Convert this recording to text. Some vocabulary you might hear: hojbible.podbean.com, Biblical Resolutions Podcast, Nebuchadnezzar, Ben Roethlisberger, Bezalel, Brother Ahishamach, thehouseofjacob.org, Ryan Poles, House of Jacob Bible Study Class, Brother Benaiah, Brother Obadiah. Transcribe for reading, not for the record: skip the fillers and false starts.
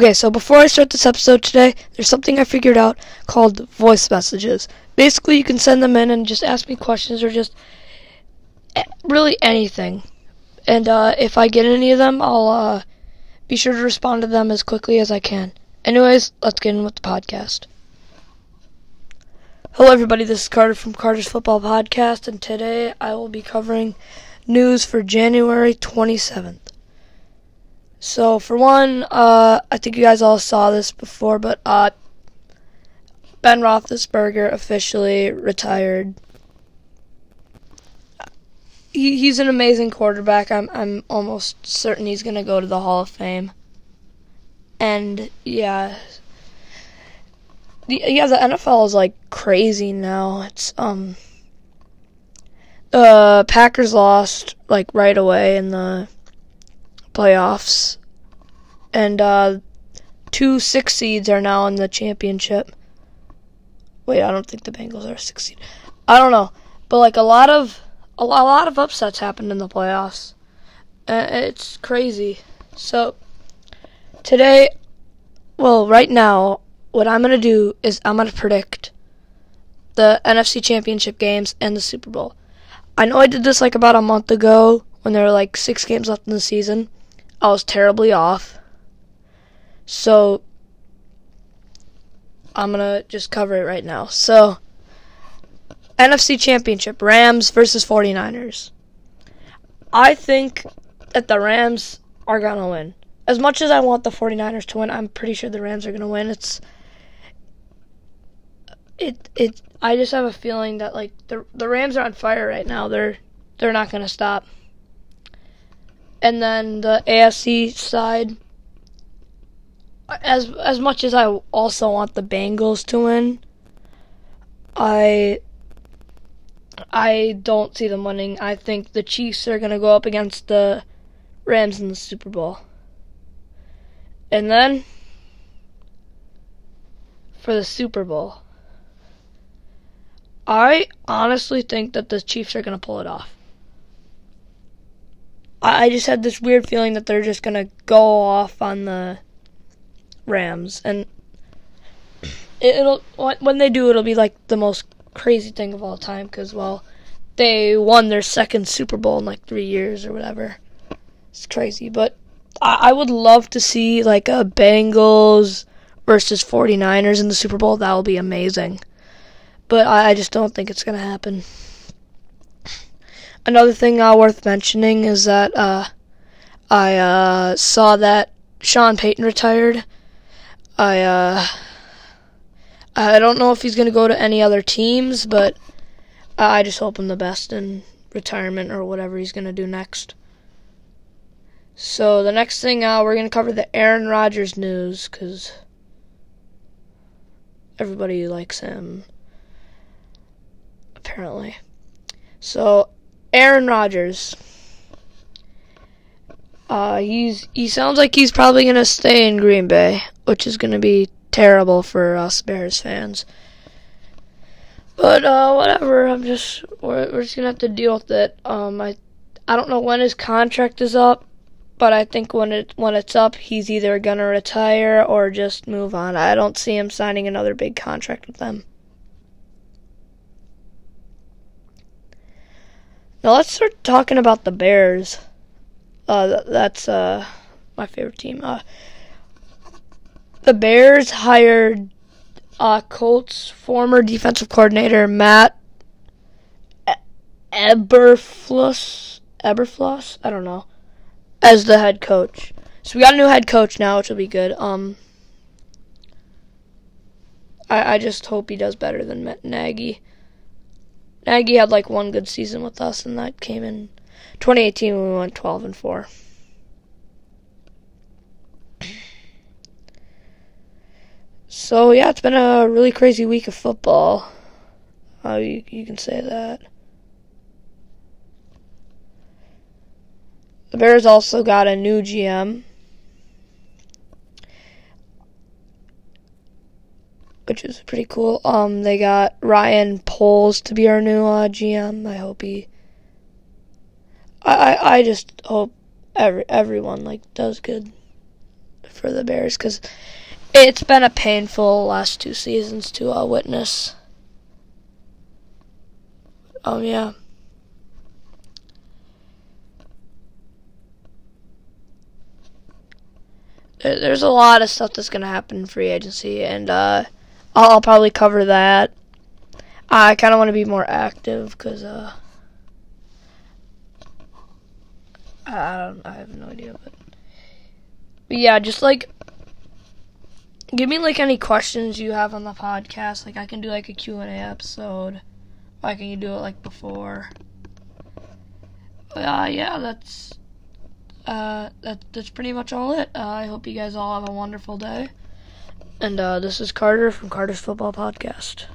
Okay, so before I start this episode today, there's something I figured out called voice messages. Basically, you can send them in and just ask me questions or just really anything. And if I get any of them, I'll be sure to respond to them as quickly as I can. Anyways, let's get in with the podcast. Hello everybody, this is Carter from Carter's Football Podcast, and today I will be covering news for January 27th. So, for one, I think you guys all saw this before, but Ben Roethlisberger officially retired. He's an amazing quarterback. I'm almost certain he's going to go to the Hall of Fame. And, yeah, the NFL is, like, crazy now. It's, the Packers lost, like, right away in the playoffs, and 2 6 seeds are now in the championship. Wait, I don't think the Bengals are a 6 seed. I don't know, but like a lot of upsets happened in the playoffs. It's crazy. So today, well, right now, what I'm gonna do is I'm gonna predict the NFC Championship games and the Super Bowl. I know I did this like about a month ago when there were like 6 games left in the season. I was terribly off. So, I'm going to just cover it right now. So, NFC Championship, Rams versus 49ers. I think that the Rams are going to win. As much as I want the 49ers to win, I'm pretty sure the Rams are going to win. I just have a feeling that like the Rams are on fire right now. They're not going to stop. And then the AFC side, as much as I also want the Bengals to win, I don't see them winning. I think the Chiefs are going to go up against the Rams in the Super Bowl. And then for the Super Bowl, I honestly think that the Chiefs are going to pull it off. I just had this weird feeling that they're just going to go off on the Rams. And it'll when they do, it'll be like the most crazy thing of all time. Because, well, they won their second Super Bowl in like 3 years or whatever. It's crazy. But I would love to see like a Bengals versus 49ers in the Super Bowl. That will be amazing. But I just don't think it's going to happen. Another thing worth mentioning is that I saw that Sean Payton retired. I don't know if he's going to go to any other teams, but I just hope him the best in retirement or whatever he's going to do next. So the next thing, we're going to cover the Aaron Rodgers news because everybody likes him, apparently. So Aaron Rodgers, he sounds like he's probably going to stay in Green Bay, which is going to be terrible for us Bears fans. But whatever, we're just going to have to deal with it. I don't know when his contract is up, but I think when it's up, he's either going to retire or just move on. I don't see him signing another big contract with them. Now let's start talking about the Bears. That's my favorite team. The Bears hired Colts former defensive coordinator Matt Eberflus, I don't know, as the head coach. So we got a new head coach now, which will be good. I just hope he does better than Matt Nagy. Nagy had like one good season with us, and that came in 2018 when we went 12-4. So yeah, it's been a really crazy week of football. You can say that. The Bears also got a new GM, which is pretty cool. They got Ryan Poles to be our new GM. I hope he. I just hope everyone like does good for the Bears, because it's been a painful last two seasons to witness. Yeah. There's a lot of stuff that's going to happen in free agency, and I'll probably cover that. I kind of want to be more active because I have no idea, but yeah, just like give me like any questions you have on the podcast. Like I can do like a Q&A episode. Why can't you do it like before? Yeah, that's pretty much all it. I hope you guys all have a wonderful day. And this is Carter from Carter's Football Podcast.